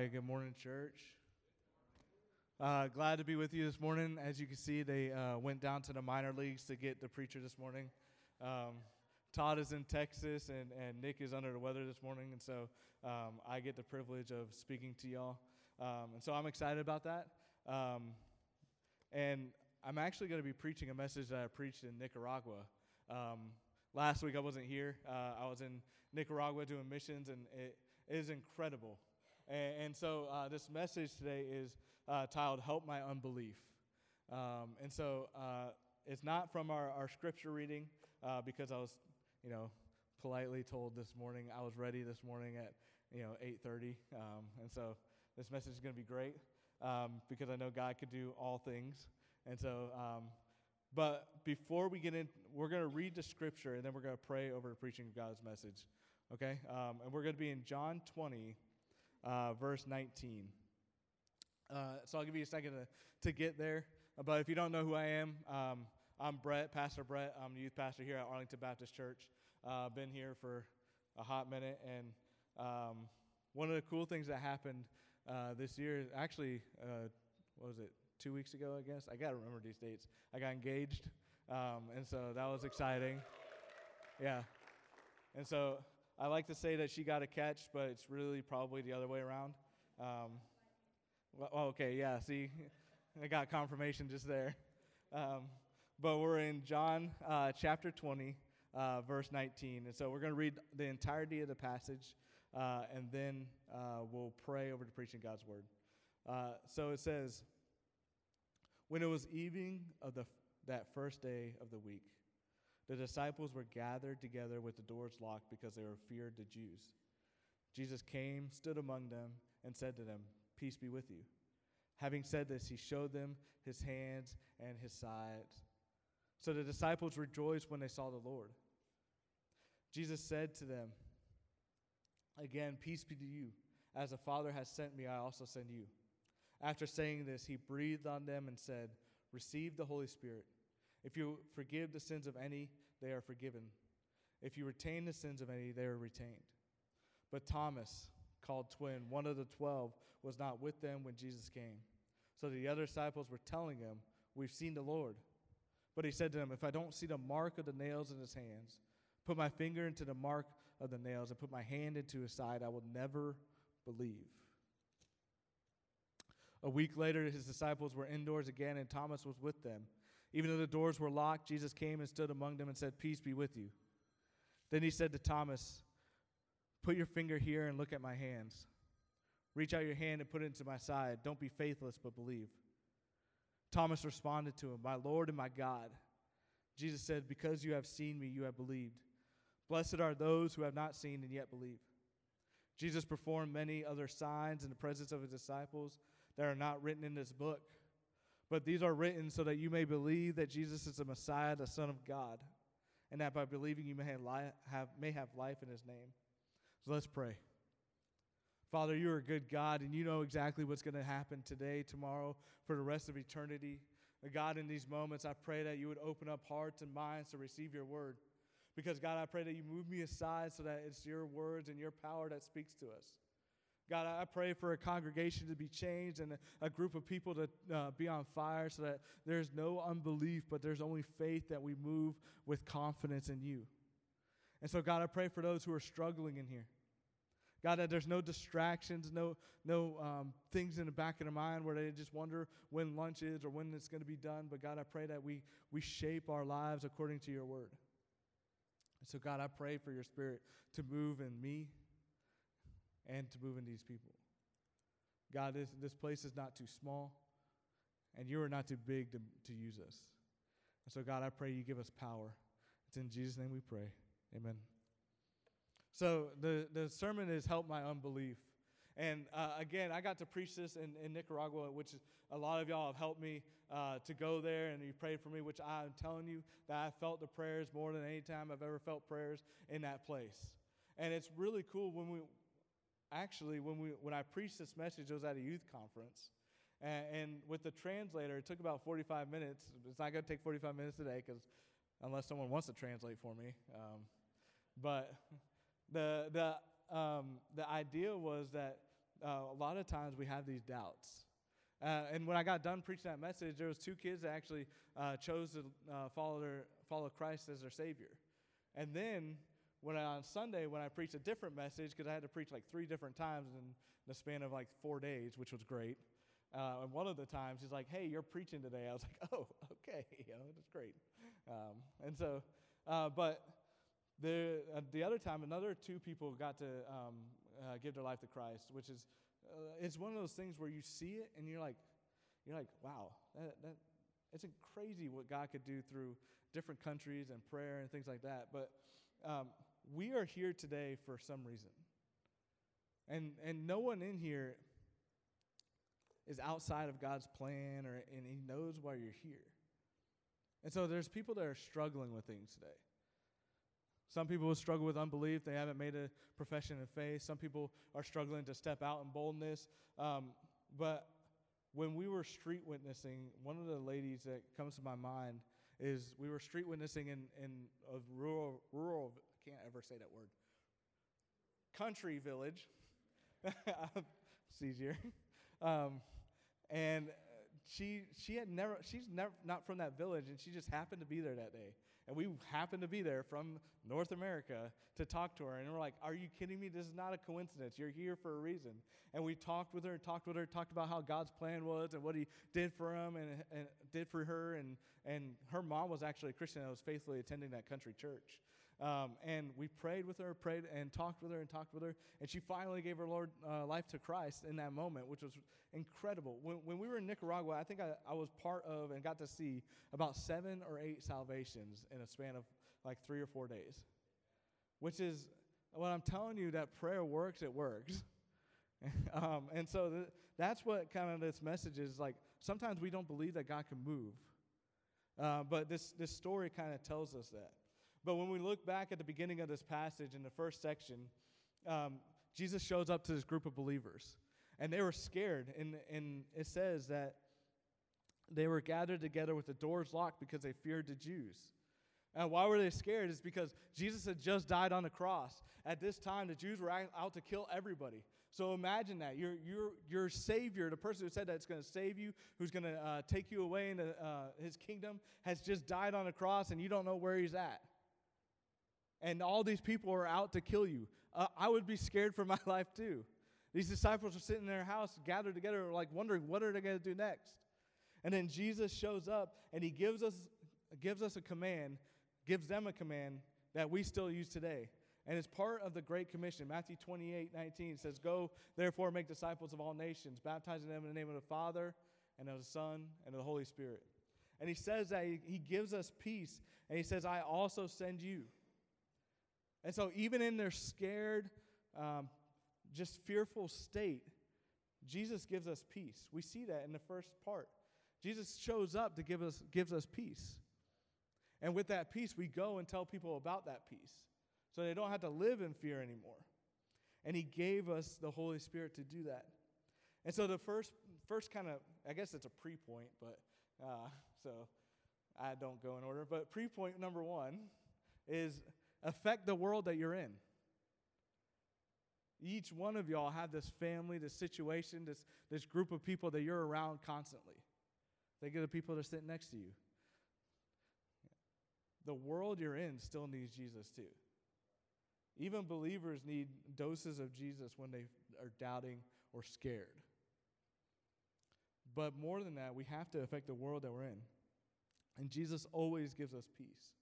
right, good morning, church. Glad to be with you this morning. As you can see, they went down to the minor leagues to get the preacher this morning. Todd is in Texas, and Nick is under the weather this morning, and so I get the privilege of speaking to y'all. And so I'm excited about that. And I'm actually going to be preaching a message that I preached in Nicaragua. Last week I wasn't here. I was in Nicaragua doing missions, and it is incredible. And so this message today is titled, Help My Unbelief. And so it's not from our scripture reading because I was, politely told this morning. I was ready this morning at, 8:30. And so this message is going to be great because I know God could do all things. And so, but before we get in, we're going to read the scripture, and then we're going to pray over the preaching of God's message. Okay? And we're going to be in John 20, verse 19. So I'll give you a second to get there. But if you don't know who I am, I'm Brett, Pastor Brett. I'm the youth pastor here at Arlington Baptist Church. Been here for a hot minute. And one of the cool things that happened this year, actually, what was it? 2 weeks ago, I guess. I got to remember these dates. I got engaged, and so that was exciting. Yeah. And so I like to say that she got a catch, but it's really probably the other way around. Okay, yeah, see, I got confirmation just there. But we're in John chapter 20, verse 19. And so we're going to read the entirety of the passage, and then we'll pray over to preaching God's word. So it says, when it was evening of that first day of the week, the disciples were gathered together with the doors locked because they were feared the Jews. Jesus came, stood among them, and said to them, "Peace be with you." Having said this, he showed them his hands and his side. So the disciples rejoiced when they saw the Lord. Jesus said to them, "Again, peace be to you. As the Father has sent me, I also send you." After saying this, he breathed on them and said, "Receive the Holy Spirit. If you forgive the sins of any, they are forgiven. If you retain the sins of any, they are retained." But Thomas, called Twin, one of the 12, was not with them when Jesus came. So the other disciples were telling him, "We've seen the Lord." But he said to them, "If I don't see the mark of the nails in his hands, put my finger into the mark of the nails, and put my hand into his side, I will never believe." A week later, his disciples were indoors again, and Thomas was with them. Even though the doors were locked, Jesus came and stood among them and said, "Peace be with you." Then he said to Thomas, "Put your finger here and look at my hands. Reach out your hand and put it into my side. Don't be faithless, but believe." Thomas responded to him, "My Lord and my God." Jesus said, "Because you have seen me, you have believed. Blessed are those who have not seen and yet believe." Jesus performed many other signs in the presence of his disciples that are not written in this book, but these are written so that you may believe that Jesus is the Messiah, the Son of God, and that by believing you may have life in his name. So let's pray. Father, you are a good God, and you know exactly what's going to happen today, tomorrow, for the rest of eternity. God, in these moments, I pray that you would open up hearts and minds to receive your word, because, God, I pray that you move me aside so that it's your words and your power that speaks to us. God, I pray for a congregation to be changed and a group of people to be on fire so that there's no unbelief, but there's only faith that we move with confidence in you. And so, God, I pray for those who are struggling in here. God, that there's no distractions, no things in the back of their mind where they just wonder when lunch is or when it's going to be done. But, God, I pray that we shape our lives according to your word. And so, God, I pray for your spirit to move in me and to move in these people. God, this place is not too small, and you are not too big to use us. And so, God, I pray you give us power. It's in Jesus' name we pray. Amen. So the sermon is Help My Unbelief. And again, I got to preach this in Nicaragua, which a lot of y'all have helped me to go there, and you prayed for me, which I'm telling you that I felt the prayers more than any time I've ever felt prayers in that place. And it's really cool when I preached this message, it was at a youth conference, and with the translator, it took about 45 minutes. It's not going to take 45 minutes today, because unless someone wants to translate for me. But the idea was that a lot of times we have these doubts. And when I got done preaching that message, there was two kids that actually chose to follow Christ as their Savior. And then on Sunday, when I preached a different message, because I had to preach like 3 different times in the span of like 4 days, which was great. And one of the times, he's like, hey, you're preaching today. I was like, oh, okay, you know, that's great. But the other time, another 2 people got to give their life to Christ, which is, it's one of those things where you see it and you're like, wow, it's crazy what God could do through different countries and prayer and things like that. But we are here today for some reason, and no one in here is outside of God's plan, and He knows why you're here. And so there's people that are struggling with things today. Some people struggle with unbelief. They haven't made a profession of faith. Some people are struggling to step out in boldness. But when we were street witnessing, one of the ladies that comes to my mind is we were street witnessing in a rural, I can't ever say that word, country village. It's easier. And she's not from that village, and she just happened to be there that day. And we happened to be there from North America to talk to her. And we're like, are you kidding me? This is not a coincidence. You're here for a reason. And we talked with her, talked about how God's plan was and what He did for him and did for her. And her mom was actually a Christian that was faithfully attending that country church. And we prayed with her and talked with her. And she finally gave her life to Christ in that moment, which was incredible. When we were in Nicaragua, I think I was part of and got to see about 7 or 8 salvations in a span of like 3 or 4 days, which is what I'm telling you, that prayer works. It works. And so that's what kind of this message is like. Sometimes we don't believe that God can move. But this story kind of tells us that. But when we look back at the beginning of this passage in the first section, Jesus shows up to this group of believers, and they were scared. And it says that they were gathered together with the doors locked because they feared the Jews. And why were they scared? It's because Jesus had just died on the cross. At this time, the Jews were out to kill everybody. So imagine that. Your Savior, the person who said that's going to save you, who's going to take you away into His kingdom, has just died on the cross, and you don't know where He's at. And all these people are out to kill you. I would be scared for my life too. These disciples are sitting in their house, gathered together, like wondering what are they going to do next. And then Jesus shows up, and He gives them a command that we still use today. And it's part of the Great Commission. Matthew 28:19 says, "Go, therefore, make disciples of all nations, baptizing them in the name of the Father and of the Son and of the Holy Spirit." And He says that He gives us peace, and He says, "I also send you." And so even in their scared, just fearful state, Jesus gives us peace. We see that in the first part. Jesus shows up to gives us peace. And with that peace, we go and tell people about that peace, so they don't have to live in fear anymore. And He gave us the Holy Spirit to do that. And so the first kind of, I guess it's a pre-point, but so I don't go in order. But pre-point number 1 is affect the world that you're in. Each one of y'all have this family, this situation, this group of people that you're around constantly. Think of the people that are sitting next to you. The world you're in still needs Jesus too. Even believers need doses of Jesus when they are doubting or scared. But more than that, we have to affect the world that we're in. And Jesus always gives us peace.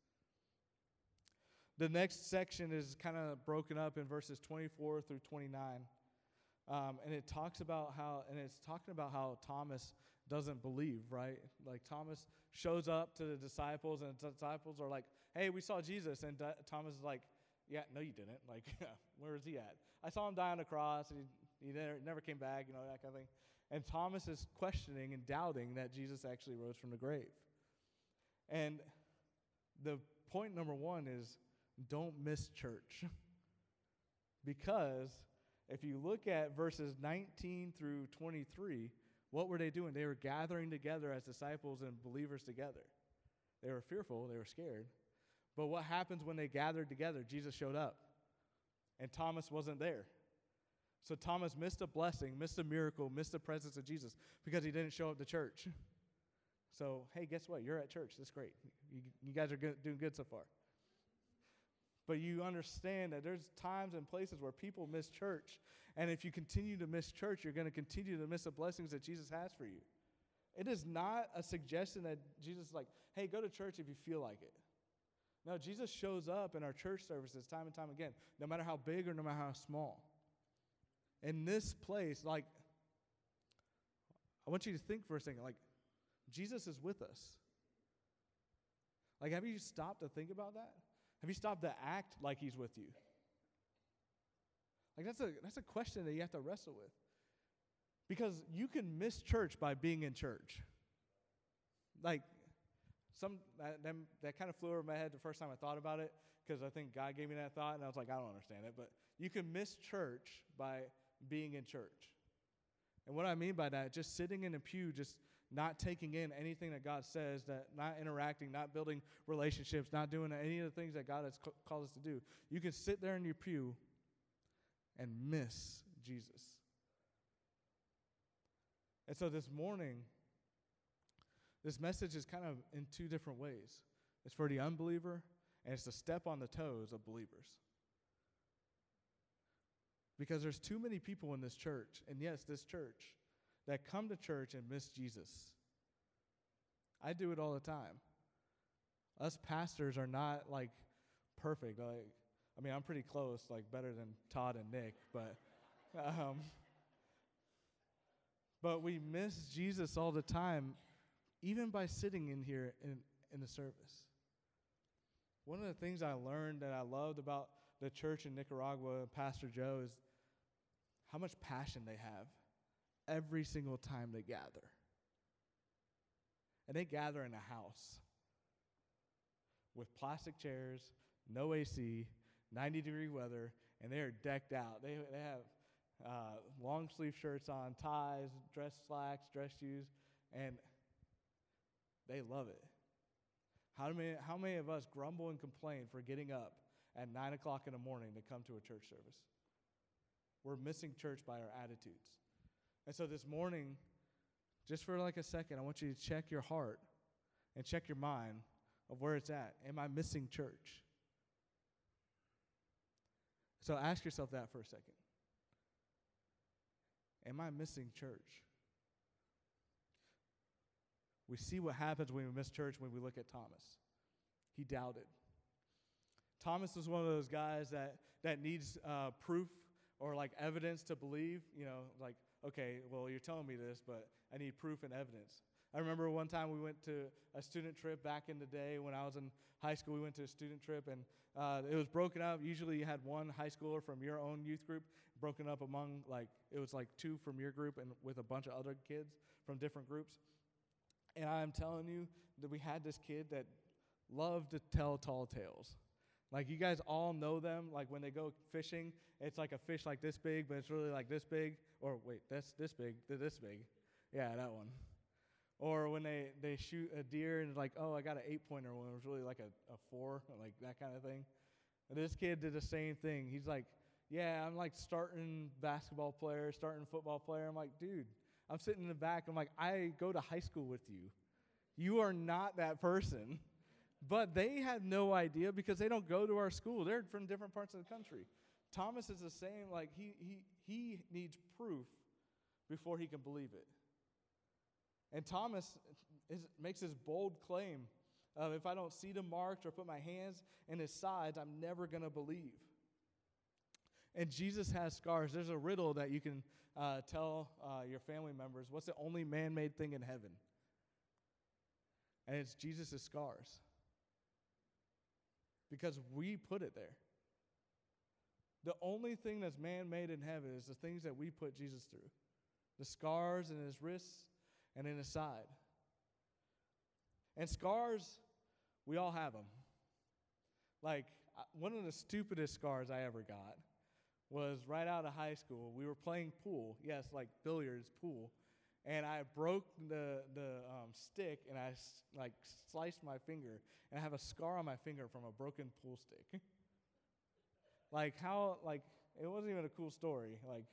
The next section is kind of broken up in verses 24 through 29. And it talks about how, and it's talking about how Thomas doesn't believe, right? Like Thomas shows up to the disciples, and the disciples are like, "Hey, we saw Jesus." And Thomas is like, "Yeah, no, you didn't. Like, where is he at? I saw him die on the cross, and he never came back," you know, that kind of thing. And Thomas is questioning and doubting that Jesus actually rose from the grave. And the point number 1 is, don't miss church, because if you look at verses 19 through 23, what were they doing? They were gathering together as disciples and believers together. They were fearful. They were scared. But what happens when they gathered together? Jesus showed up, and Thomas wasn't there. So Thomas missed a blessing, missed a miracle, missed the presence of Jesus because he didn't show up to church. So, hey, guess what? You're at church. That's great. You guys are good, doing good so far. But you understand that there's times and places where people miss church. And if you continue to miss church, you're going to continue to miss the blessings that Jesus has for you. It is not a suggestion that Jesus is like, hey, go to church if you feel like it. No, Jesus shows up in our church services time and time again, no matter how big or no matter how small. In this place, like, I want you to think for a second, like, Jesus is with us. Like, have you stopped to think about that? Have you stopped to act like he's with you? Like, that's a question that you have to wrestle with. Because you can miss church by being in church. Like, that kind of flew over my head the first time I thought about it, because I think God gave me that thought, and I was like, I don't understand it. But you can miss church by being in church. And what I mean by that, just sitting in a pew, just not taking in anything that God says, that not interacting, not building relationships, not doing any of the things that God has called us to do. You can sit there in your pew and miss Jesus. And so this morning, this message is kind of in two different ways. It's for the unbeliever, and it's to step on the toes of believers. Because there's too many people in this church, and yes, this church, that come to church and miss Jesus. I do it all the time. Us pastors are not, like, perfect. Like, I mean, I'm pretty close, like, better than Todd and Nick, but we miss Jesus all the time, even by sitting in here in the service. One of the things I learned that I loved about the church in Nicaragua and Pastor Joe is how much passion they have every single time they gather. And they gather in a house with plastic chairs, no AC, 90-degree weather, and they are decked out. They have long-sleeve shirts on, ties, dress slacks, dress shoes, and they love it. How many of us grumble and complain for getting up at 9 o'clock in the morning to come to a church service? We're missing church by our attitudes. And so this morning, just for like a second, I want you to check your heart and check your mind of where it's at. Am I missing church? So ask yourself that for a second. Am I missing church? We see what happens when we miss church when we look at Thomas. He doubted. Thomas was one of those guys that needs proof or like evidence to believe, you know, like, okay, well, you're telling me this, but I need proof and evidence. I remember one time we went to a student trip back in the day when I was in high school. We went to a student trip, and it was broken up. Usually you had one high schooler from your own youth group broken up among, like, it was like two from your group and with a bunch of other kids from different groups. And I'm telling you that we had this kid that loved to tell tall tales. Like, you guys all know them. Like, when they go fishing, it's like a fish like this big, but it's really like this big. Or, wait, that's this big, this big. Yeah, that one. Or when they shoot a deer and it's like, oh, I got an 8-pointer when it was really like a 4, like that kind of thing. And this kid did the same thing. He's like, yeah, I'm like starting basketball player, starting football player. I'm like, dude, I'm sitting in the back. I'm like, I go to high school with you. You are not that person. But they had no idea because they don't go to our school. They're from different parts of the country. Thomas is the same. Like, he needs proof before he can believe it. And Thomas makes this bold claim of, if I don't see the marks or put my hands in his sides, I'm never going to believe. And Jesus has scars. There's a riddle that you can tell your family members. What's the only man-made thing in heaven? And it's Jesus' scars. Because we put it there. The only thing that's man-made in heaven is the things that we put Jesus through. The scars in his wrists and in his side. And scars, we all have them. Like, one of the stupidest scars I ever got was right out of high school. We were playing pool. Yes, like billiards, pool. And I broke the stick, and I like sliced my finger, and I have a scar on my finger from a broken pool stick. Like, how, like, it wasn't even a cool story. Like,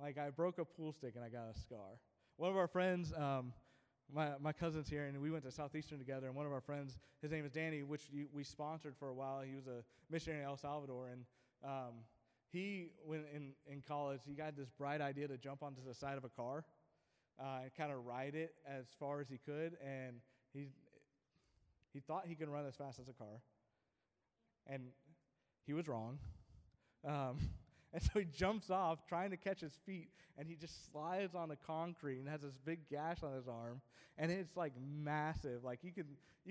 Like, I broke a pool stick and I got a scar. One of our friends, my cousin's here, and we went to Southeastern together, and one of our friends, his name is Danny, which we sponsored for a while. He was a missionary in El Salvador, and he, when in college, he got this bright idea to jump onto the side of a car and kind of ride it as far as he could, and he thought he could run as fast as a car, and he was wrong. And so he jumps off trying to catch his feet, and he just slides on the concrete and has this big gash on his arm, and it's like massive. Like, you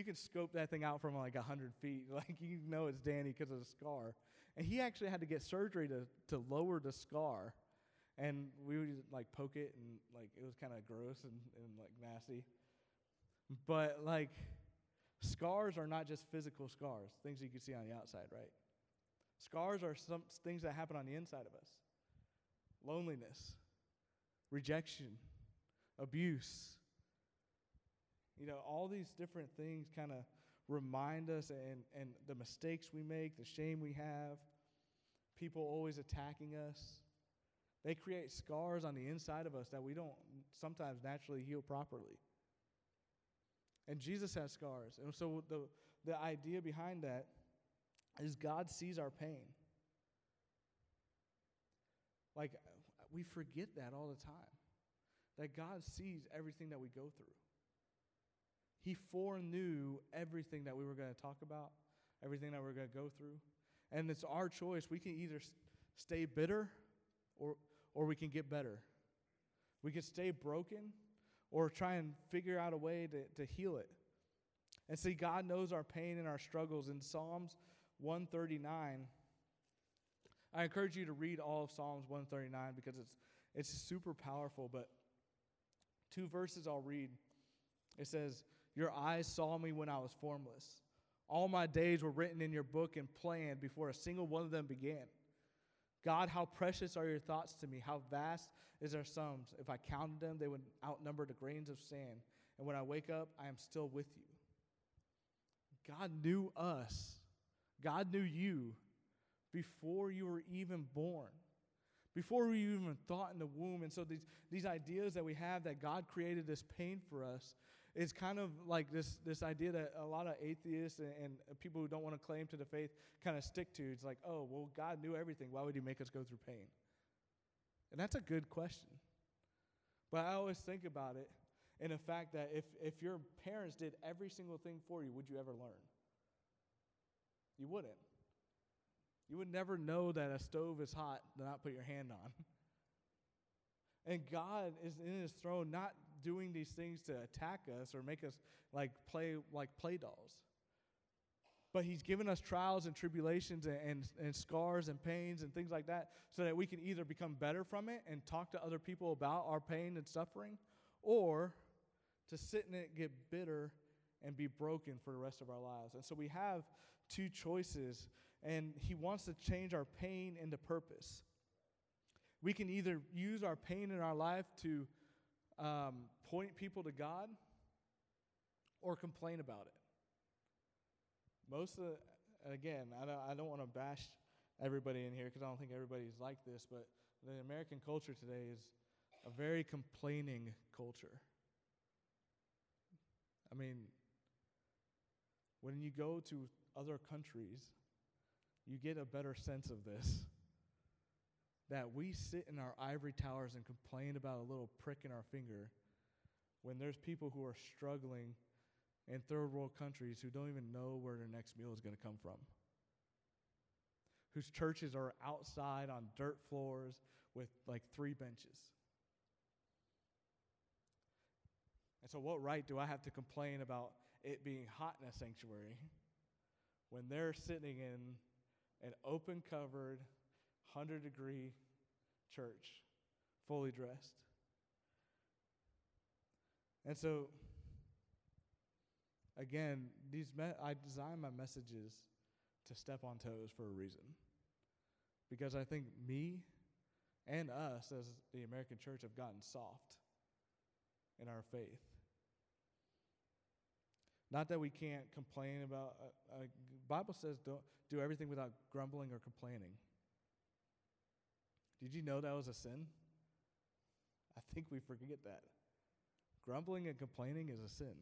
can scope that thing out from like 100 feet. Like, you know it's Danny because of the scar. And he actually had to get surgery to lower the scar, and we would just, like, poke it, and like it was kind of gross and like nasty. But like, scars are not just physical scars, things that you can see on the outside, right? Scars are some things that happen on the inside of us. Loneliness, rejection, abuse. You know, all these different things kind of remind us, and the mistakes we make, the shame we have, people always attacking us. They create scars on the inside of us that we don't sometimes naturally heal properly. And Jesus has scars. And so the idea behind that is God sees our pain. Like, we forget that all the time, that God sees everything that we go through. He foreknew everything that we were going to talk about, everything that we were going to go through. And it's our choice. We can either stay bitter or we can get better. We can stay broken or try and figure out a way to heal it. And see, God knows our pain and our struggles. In Psalms 139, I encourage you to read all of Psalms 139 because it's super powerful, but two verses I'll read. It says, "Your eyes saw me when I was formless. All my days were written in your book and planned before a single one of them began. God, how precious are your thoughts to me. How vast is their sums. If I counted them, they would outnumber the grains of sand. And when I wake up, I am still with you." God knew us. God knew you before you were even born, before we even thought in the womb. And so these ideas that we have that God created this pain for us is kind of like this idea that a lot of atheists and people who don't want to claim to the faith kind of stick to. It's like, oh, well, God knew everything. Why would he make us go through pain? And that's a good question. But I always think about it in the fact that if your parents did every single thing for you, would you ever learn? You wouldn't. You would never know that a stove is hot to not put your hand on. And God is in his throne not doing these things to attack us or make us like play dolls. But he's given us trials and tribulations and scars and pains and things like that so that we can either become better from it and talk to other people about our pain and suffering, or to sit in it, get bitter, and be broken for the rest of our lives. And so we have two choices, and he wants to change our pain into purpose. We can either use our pain in our life to point people to God or complain about it. Most of the, again, I don't want to bash everybody in here because I don't think everybody's like this, but the American culture today is a very complaining culture. I mean, when you go to other countries, you get a better sense of this, that we sit in our ivory towers and complain about a little prick in our finger when there's people who are struggling in third world countries who don't even know where their next meal is going to come from, whose churches are outside on dirt floors with like 3 benches. And so what right do I have to complain about it being hot in a sanctuary when they're sitting in an open, covered, 100-degree church, fully dressed? And so, again, I design my messages to step on toes for a reason, because I think me and us as the American church have gotten soft in our faith. Not that we can't complain about, Bible says don't do everything without grumbling or complaining. Did you know that was a sin? I think we forget that. Grumbling and complaining is a sin.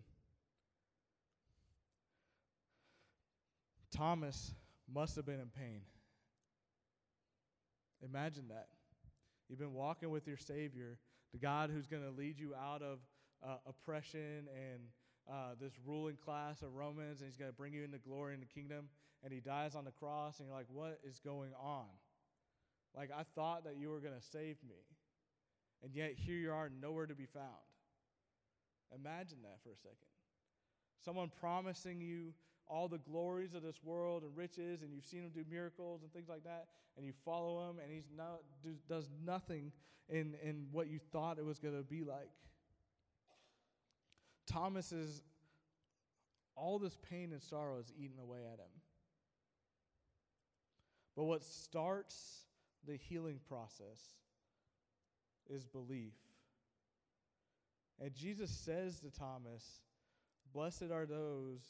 Thomas must have been in pain. Imagine that. You've been walking with your Savior, the God who's going to lead you out of oppression and this ruling class of Romans, and he's going to bring you into glory in the kingdom, and he dies on the cross, and you're like, what is going on? Like, I thought that you were going to save me, and yet here you are, nowhere to be found. Imagine that for a second. Someone promising you all the glories of this world and riches, and you've seen him do miracles and things like that, and you follow him, and he does nothing in what you thought it was going to be like. Thomas's, all this pain and sorrow is eating away at him. But what starts the healing process is belief. And Jesus says to Thomas, blessed are those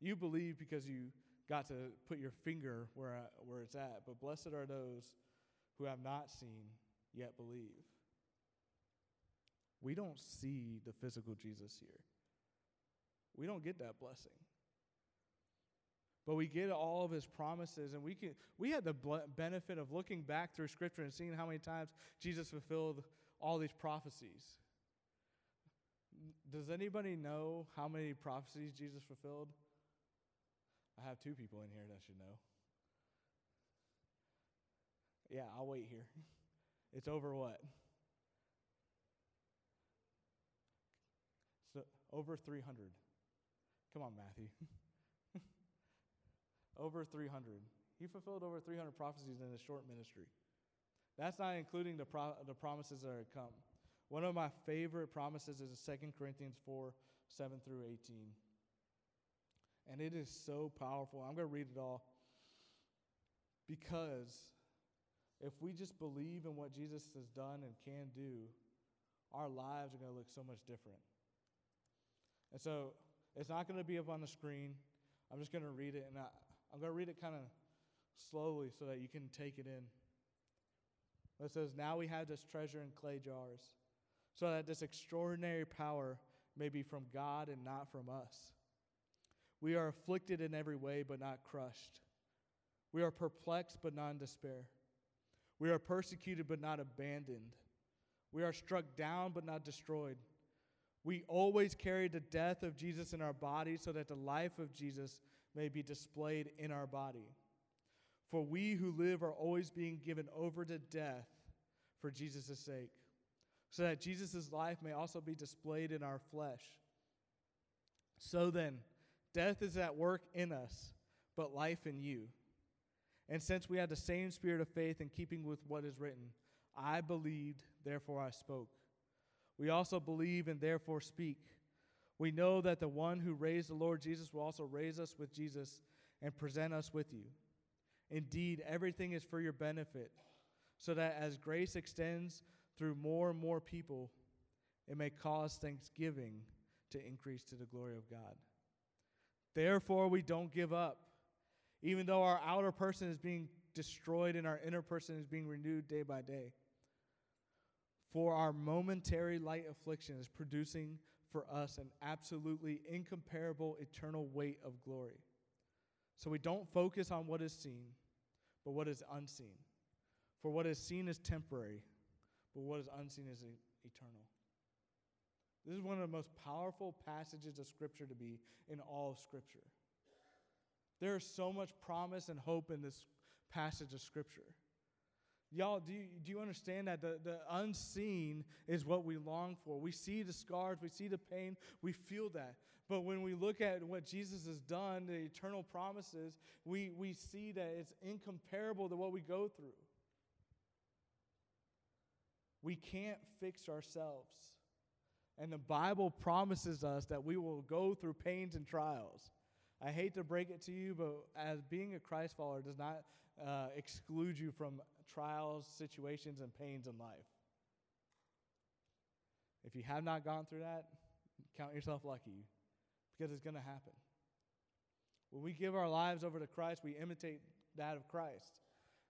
you believe because you got to put your finger where it's at, but blessed are those who have not seen yet believe. We don't see the physical Jesus here. We don't get that blessing. But we get all of his promises, and we had the benefit of looking back through Scripture and seeing how many times Jesus fulfilled all these prophecies. Does anybody know how many prophecies Jesus fulfilled? I have two people in here that should know. Yeah, I'll wait here. It's over what? So over 300. Come on, Matthew. Over 300. He fulfilled over 300 prophecies in his short ministry. That's not including the promises that are come. One of my favorite promises is 2 Corinthians 4, 7 through 18. And it is so powerful. I'm going to read it all. Because if we just believe in what Jesus has done and can do, our lives are going to look so much different. And so it's not going to be up on the screen. I'm just going to read it. And I'm going to read it kind of slowly so that you can take it in. It says, now we have this treasure in clay jars, so that this extraordinary power may be from God and not from us. We are afflicted in every way, but not crushed. We are perplexed, but not in despair. We are persecuted, but not abandoned. We are struck down, but not destroyed. We always carry the death of Jesus in our body, so that the life of Jesus may be displayed in our body. For we who live are always being given over to death for Jesus' sake, so that Jesus' life may also be displayed in our flesh. So then, death is at work in us, but life in you. And since we have the same spirit of faith in keeping with what is written, I believed, therefore I spoke. We also believe and therefore speak. We know that the one who raised the Lord Jesus will also raise us with Jesus and present us with you. Indeed, everything is for your benefit, so that as grace extends through more and more people, it may cause thanksgiving to increase to the glory of God. Therefore, we don't give up, even though our outer person is being destroyed and our inner person is being renewed day by day. For our momentary light affliction is producing for us an absolutely incomparable eternal weight of glory. So we don't focus on what is seen, but what is unseen. For what is seen is temporary, but what is unseen is eternal. This is one of the most powerful passages of Scripture to be in all of Scripture. There is so much promise and hope in this passage of Scripture. Y'all, do you understand that the unseen is what we long for? We see the scars, we see the pain, we feel that. But when we look at what Jesus has done, the eternal promises, we see that it's incomparable to what we go through. We can't fix ourselves. And the Bible promises us that we will go through pains and trials. I hate to break it to you, but as being a Christ follower does not exclude you from trials, situations, and pains in life. If you have not gone through that, count yourself lucky, because it's going to happen. When we give our lives over to Christ, we imitate that of Christ.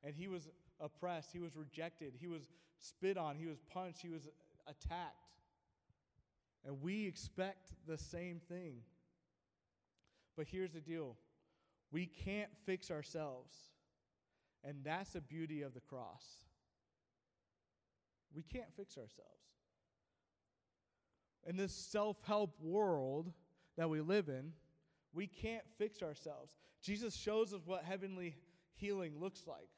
And he was oppressed, he was rejected, he was spit on, he was punched, he was attacked. And we expect the same thing. But here's the deal. We can't fix ourselves. And that's the beauty of the cross. We can't fix ourselves. In this self-help world that we live in, we can't fix ourselves. Jesus shows us what heavenly healing looks like.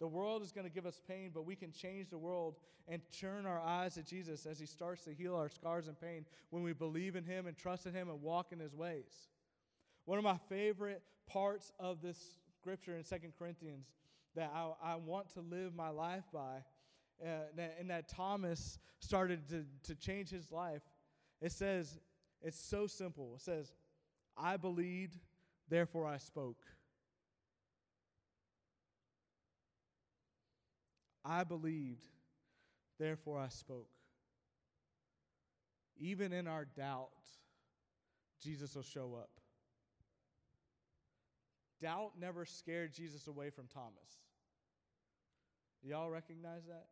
The world is going to give us pain, but we can change the world and turn our eyes to Jesus as he starts to heal our scars and pain when we believe in him and trust in him and walk in his ways. One of my favorite parts of this scripture in 2 Corinthians that I want to live my life by, and that Thomas started to change his life, it says, it's so simple. It says, I believed, therefore I spoke. I believed, therefore I spoke. Even in our doubt, Jesus will show up. Doubt never scared Jesus away from Thomas. Y'all recognize that?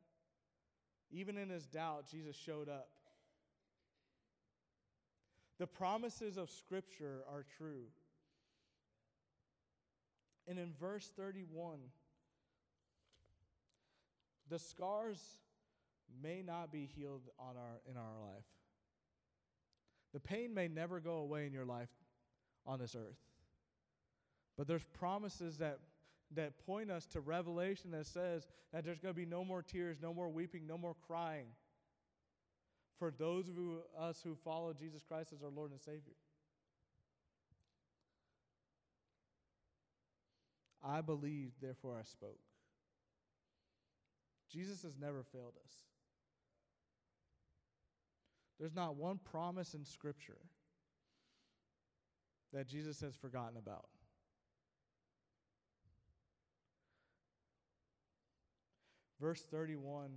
Even in his doubt, Jesus showed up. The promises of Scripture are true. And in verse 31, the scars may not be healed in our life. The pain may never go away in your life on this earth. But there's promises that point us to Revelation that says that there's going to be no more tears, no more weeping, no more crying for those of us who follow Jesus Christ as our Lord and Savior. I believed, therefore I spoke. Jesus has never failed us. There's not one promise in Scripture that Jesus has forgotten about. Verse 31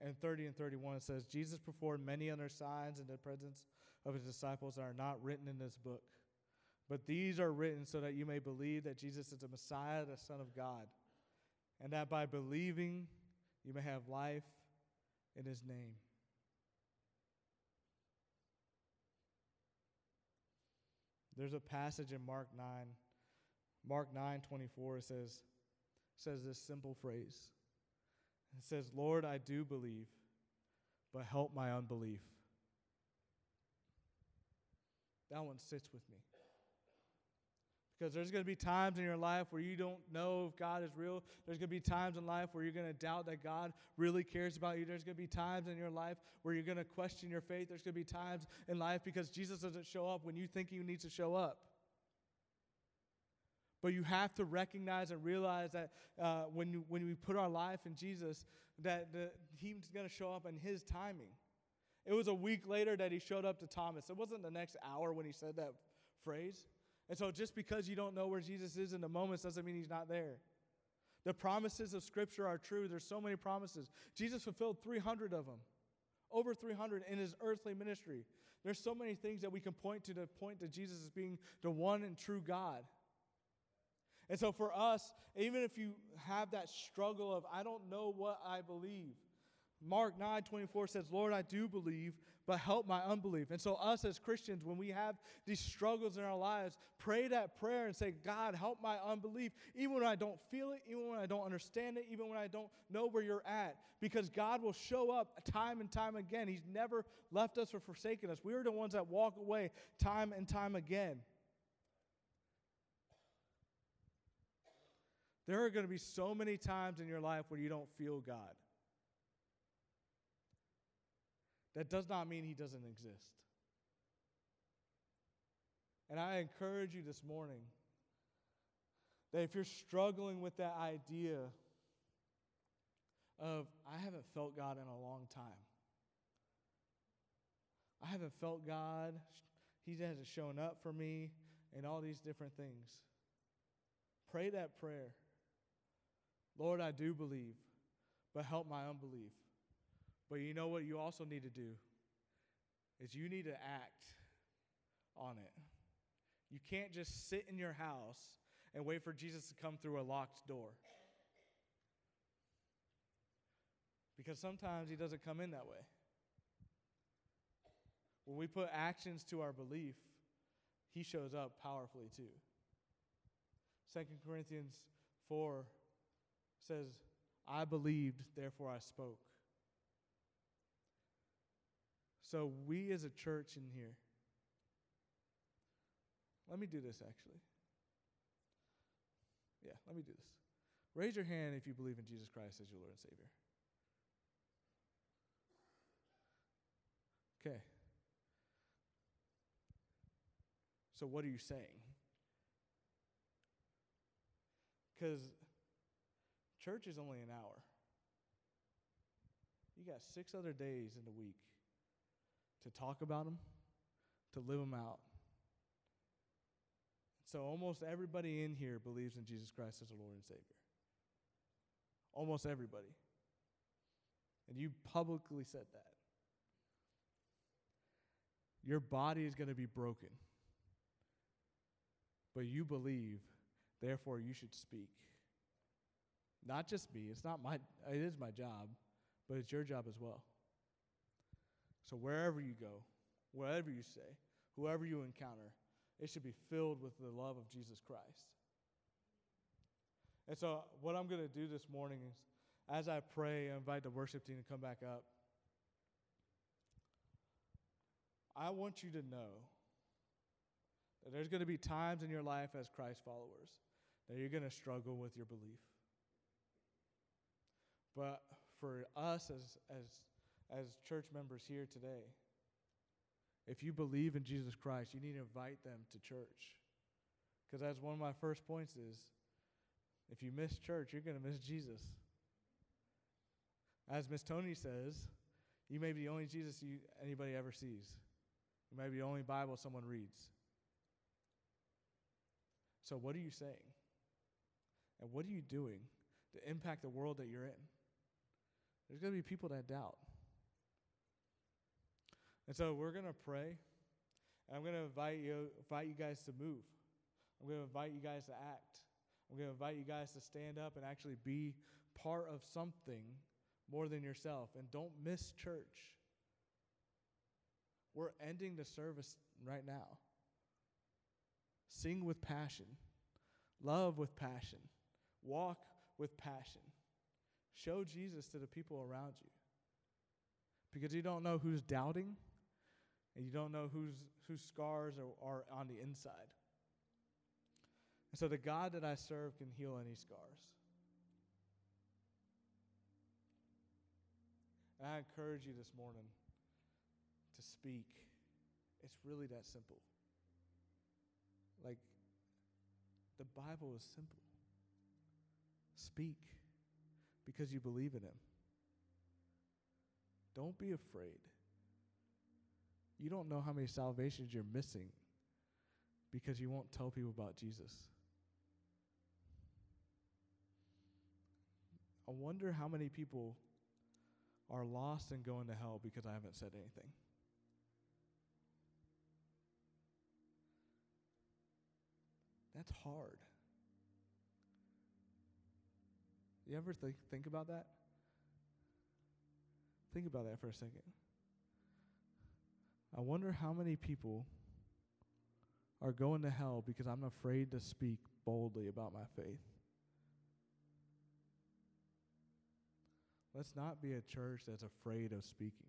and 30 and 31, it says, Jesus performed many other signs in the presence of his disciples that are not written in this book. But these are written so that you may believe that Jesus is the Messiah, the Son of God, and that by believing you may have life in his name. There's a passage in Mark 9. Mark 9:24 says this simple phrase. It says, Lord, I do believe, but help my unbelief. That one sits with me. Because there's going to be times in your life where you don't know if God is real. There's going to be times in life where you're going to doubt that God really cares about you. There's going to be times in your life where you're going to question your faith. There's going to be times in life because Jesus doesn't show up when you think he needs to show up. But you have to recognize and realize that when we put our life in Jesus, that he's going to show up in his timing. It was a week later that he showed up to Thomas. It wasn't the next hour when he said that phrase. And so just because you don't know where Jesus is in the moments doesn't mean he's not there. The promises of Scripture are true. There's so many promises. Jesus fulfilled 300 of them, over 300 in his earthly ministry. There's so many things that we can point to Jesus as being the one and true God. And so for us, even if you have that struggle of, I don't know what I believe, Mark 9:24 says, Lord, I do believe, but help my unbelief. And so us as Christians, when we have these struggles in our lives, pray that prayer and say, God, help my unbelief, even when I don't feel it, even when I don't understand it, even when I don't know where you're at, because God will show up time and time again. He's never left us or forsaken us. We are the ones that walk away time and time again. There are going to be so many times in your life where you don't feel God. That does not mean he doesn't exist. And I encourage you this morning that if you're struggling with that idea of, I haven't felt God in a long time. I haven't felt God. He hasn't shown up for me and all these different things. Pray that prayer. Lord, I do believe, but help my unbelief. But you know what you also need to do is you need to act on it. You can't just sit in your house and wait for Jesus to come through a locked door. because sometimes he doesn't come in that way. When we put actions to our belief, he shows up powerfully too. 2 Corinthians 4 says, I believed, therefore I spoke. So we as a church in here, let me do this actually. Yeah, let me do this. Raise your hand if you believe in Jesus Christ as your Lord and Savior. Okay. So what are you saying? Because church is only an hour. You got 6 other days in the week to talk about them, to live them out. So almost everybody in here believes in Jesus Christ as a Lord and Savior. Almost everybody. And you publicly said that. Your body is going to be broken. But you believe, therefore you should speak. Not just me. It is my job, but it's your job as well. So wherever you go, wherever you say, whoever you encounter, it should be filled with the love of Jesus Christ. And so what I'm going to do this morning is, as I pray, I invite the worship team to come back up. I want you to know that there's going to be times in your life as Christ followers that you're going to struggle with your belief. But for us as church members here today, if you believe in Jesus Christ, you need to invite them to church. Because that's one of my first points is, if you miss church, you're going to miss Jesus. As Miss Tony says, you may be the only Jesus anybody ever sees. You may be the only Bible someone reads. So what are you saying? And what are you doing to impact the world that you're in? There's going to be people that doubt. And so we're going to pray, and I'm going to invite you guys to move. I'm going to invite you guys to act. I'm going to invite you guys to stand up and actually be part of something more than yourself. And don't miss church. We're ending the service right now. Sing with passion. Love with passion. Walk with passion. Show Jesus to the people around you. Because you don't know who's doubting, and you don't know whose scars are on the inside. And so the God that I serve can heal any scars. And I encourage you this morning to speak. It's really that simple. Like, the Bible is simple. Speak because you believe in Him. Don't be afraid. You don't know how many salvations you're missing because you won't tell people about Jesus. I wonder how many people are lost and going to hell because I haven't said anything. That's hard. You ever think about that? Think about that for a second. I wonder how many people are going to hell because I'm afraid to speak boldly about my faith. Let's not be a church that's afraid of speaking.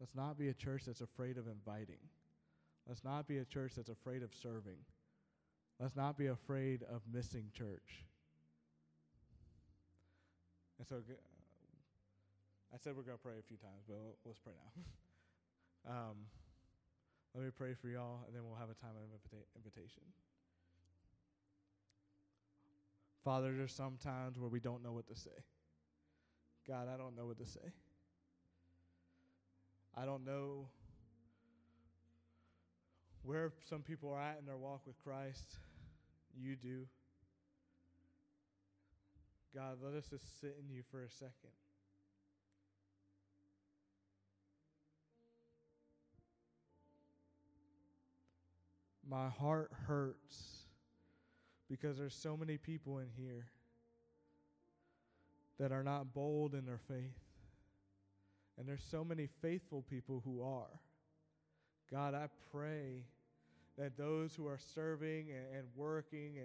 Let's not be a church that's afraid of inviting. Let's not be a church that's afraid of serving. Let's not be afraid of missing church. And so I said we're going to pray a few times, but let's pray now. Let me pray for y'all, and then we'll have a time of invitation. Father, there's some times where we don't know what to say. God, I don't know what to say. I don't know where some people are at in their walk with Christ. You do. God, let us just sit in you for a second. My heart hurts because there's so many people in here that are not bold in their faith. And there's so many faithful people who are. God, I pray that those who are serving and working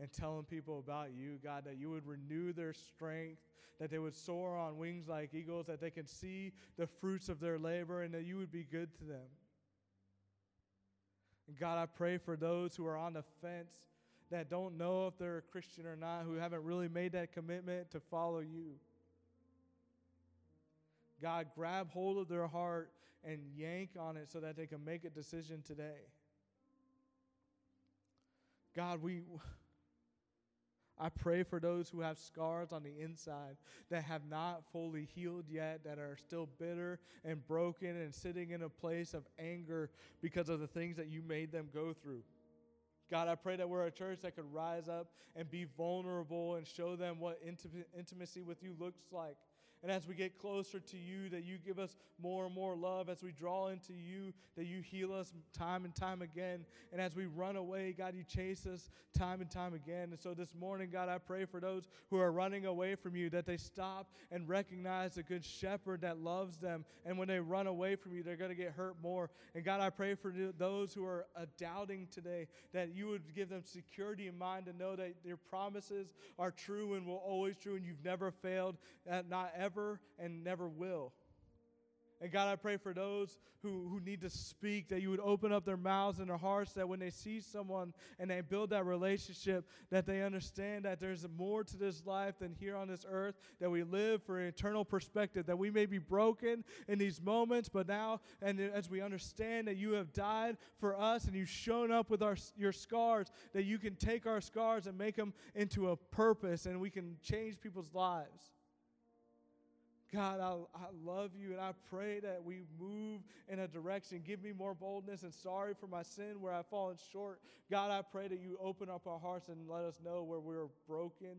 and telling people about you, God, that you would renew their strength, that they would soar on wings like eagles, that they can see the fruits of their labor, and that you would be good to them. And God, I pray for those who are on the fence, that don't know if they're a Christian or not, who haven't really made that commitment to follow you. God, grab hold of their heart and yank on it so that they can make a decision today. God, I pray for those who have scars on the inside that have not fully healed yet, that are still bitter and broken and sitting in a place of anger because of the things that you made them go through. God, I pray that we're a church that could rise up and be vulnerable and show them what intimacy with you looks like. And as we get closer to you, that you give us more and more love. As we draw into you, that you heal us time and time again. And as we run away, God, you chase us time and time again. And so this morning, God, I pray for those who are running away from you, that they stop and recognize the good shepherd that loves them. And when they run away from you, they're going to get hurt more. And God, I pray for those who are doubting today, that you would give them security in mind to know that your promises are true and will always true, and you've never failed, not ever and never will. And God, I pray for those who need to speak, that you would open up their mouths and their hearts, that when they see someone and they build that relationship, that they understand that there's more to this life than here on this earth, that we live for an eternal perspective, that we may be broken in these moments, but now, and as we understand that you have died for us and you've shown up with your scars, that you can take our scars and make them into a purpose, and we can change people's lives. God, I love you, and I pray that we move in a direction. Give me more boldness and sorry for my sin where I've fallen short. God, I pray that you open up our hearts and let us know where we're broken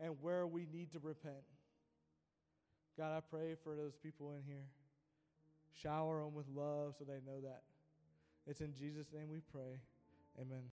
and where we need to repent. God, I pray for those people in here. Shower them with love so they know that. It's in Jesus' name we pray. Amen.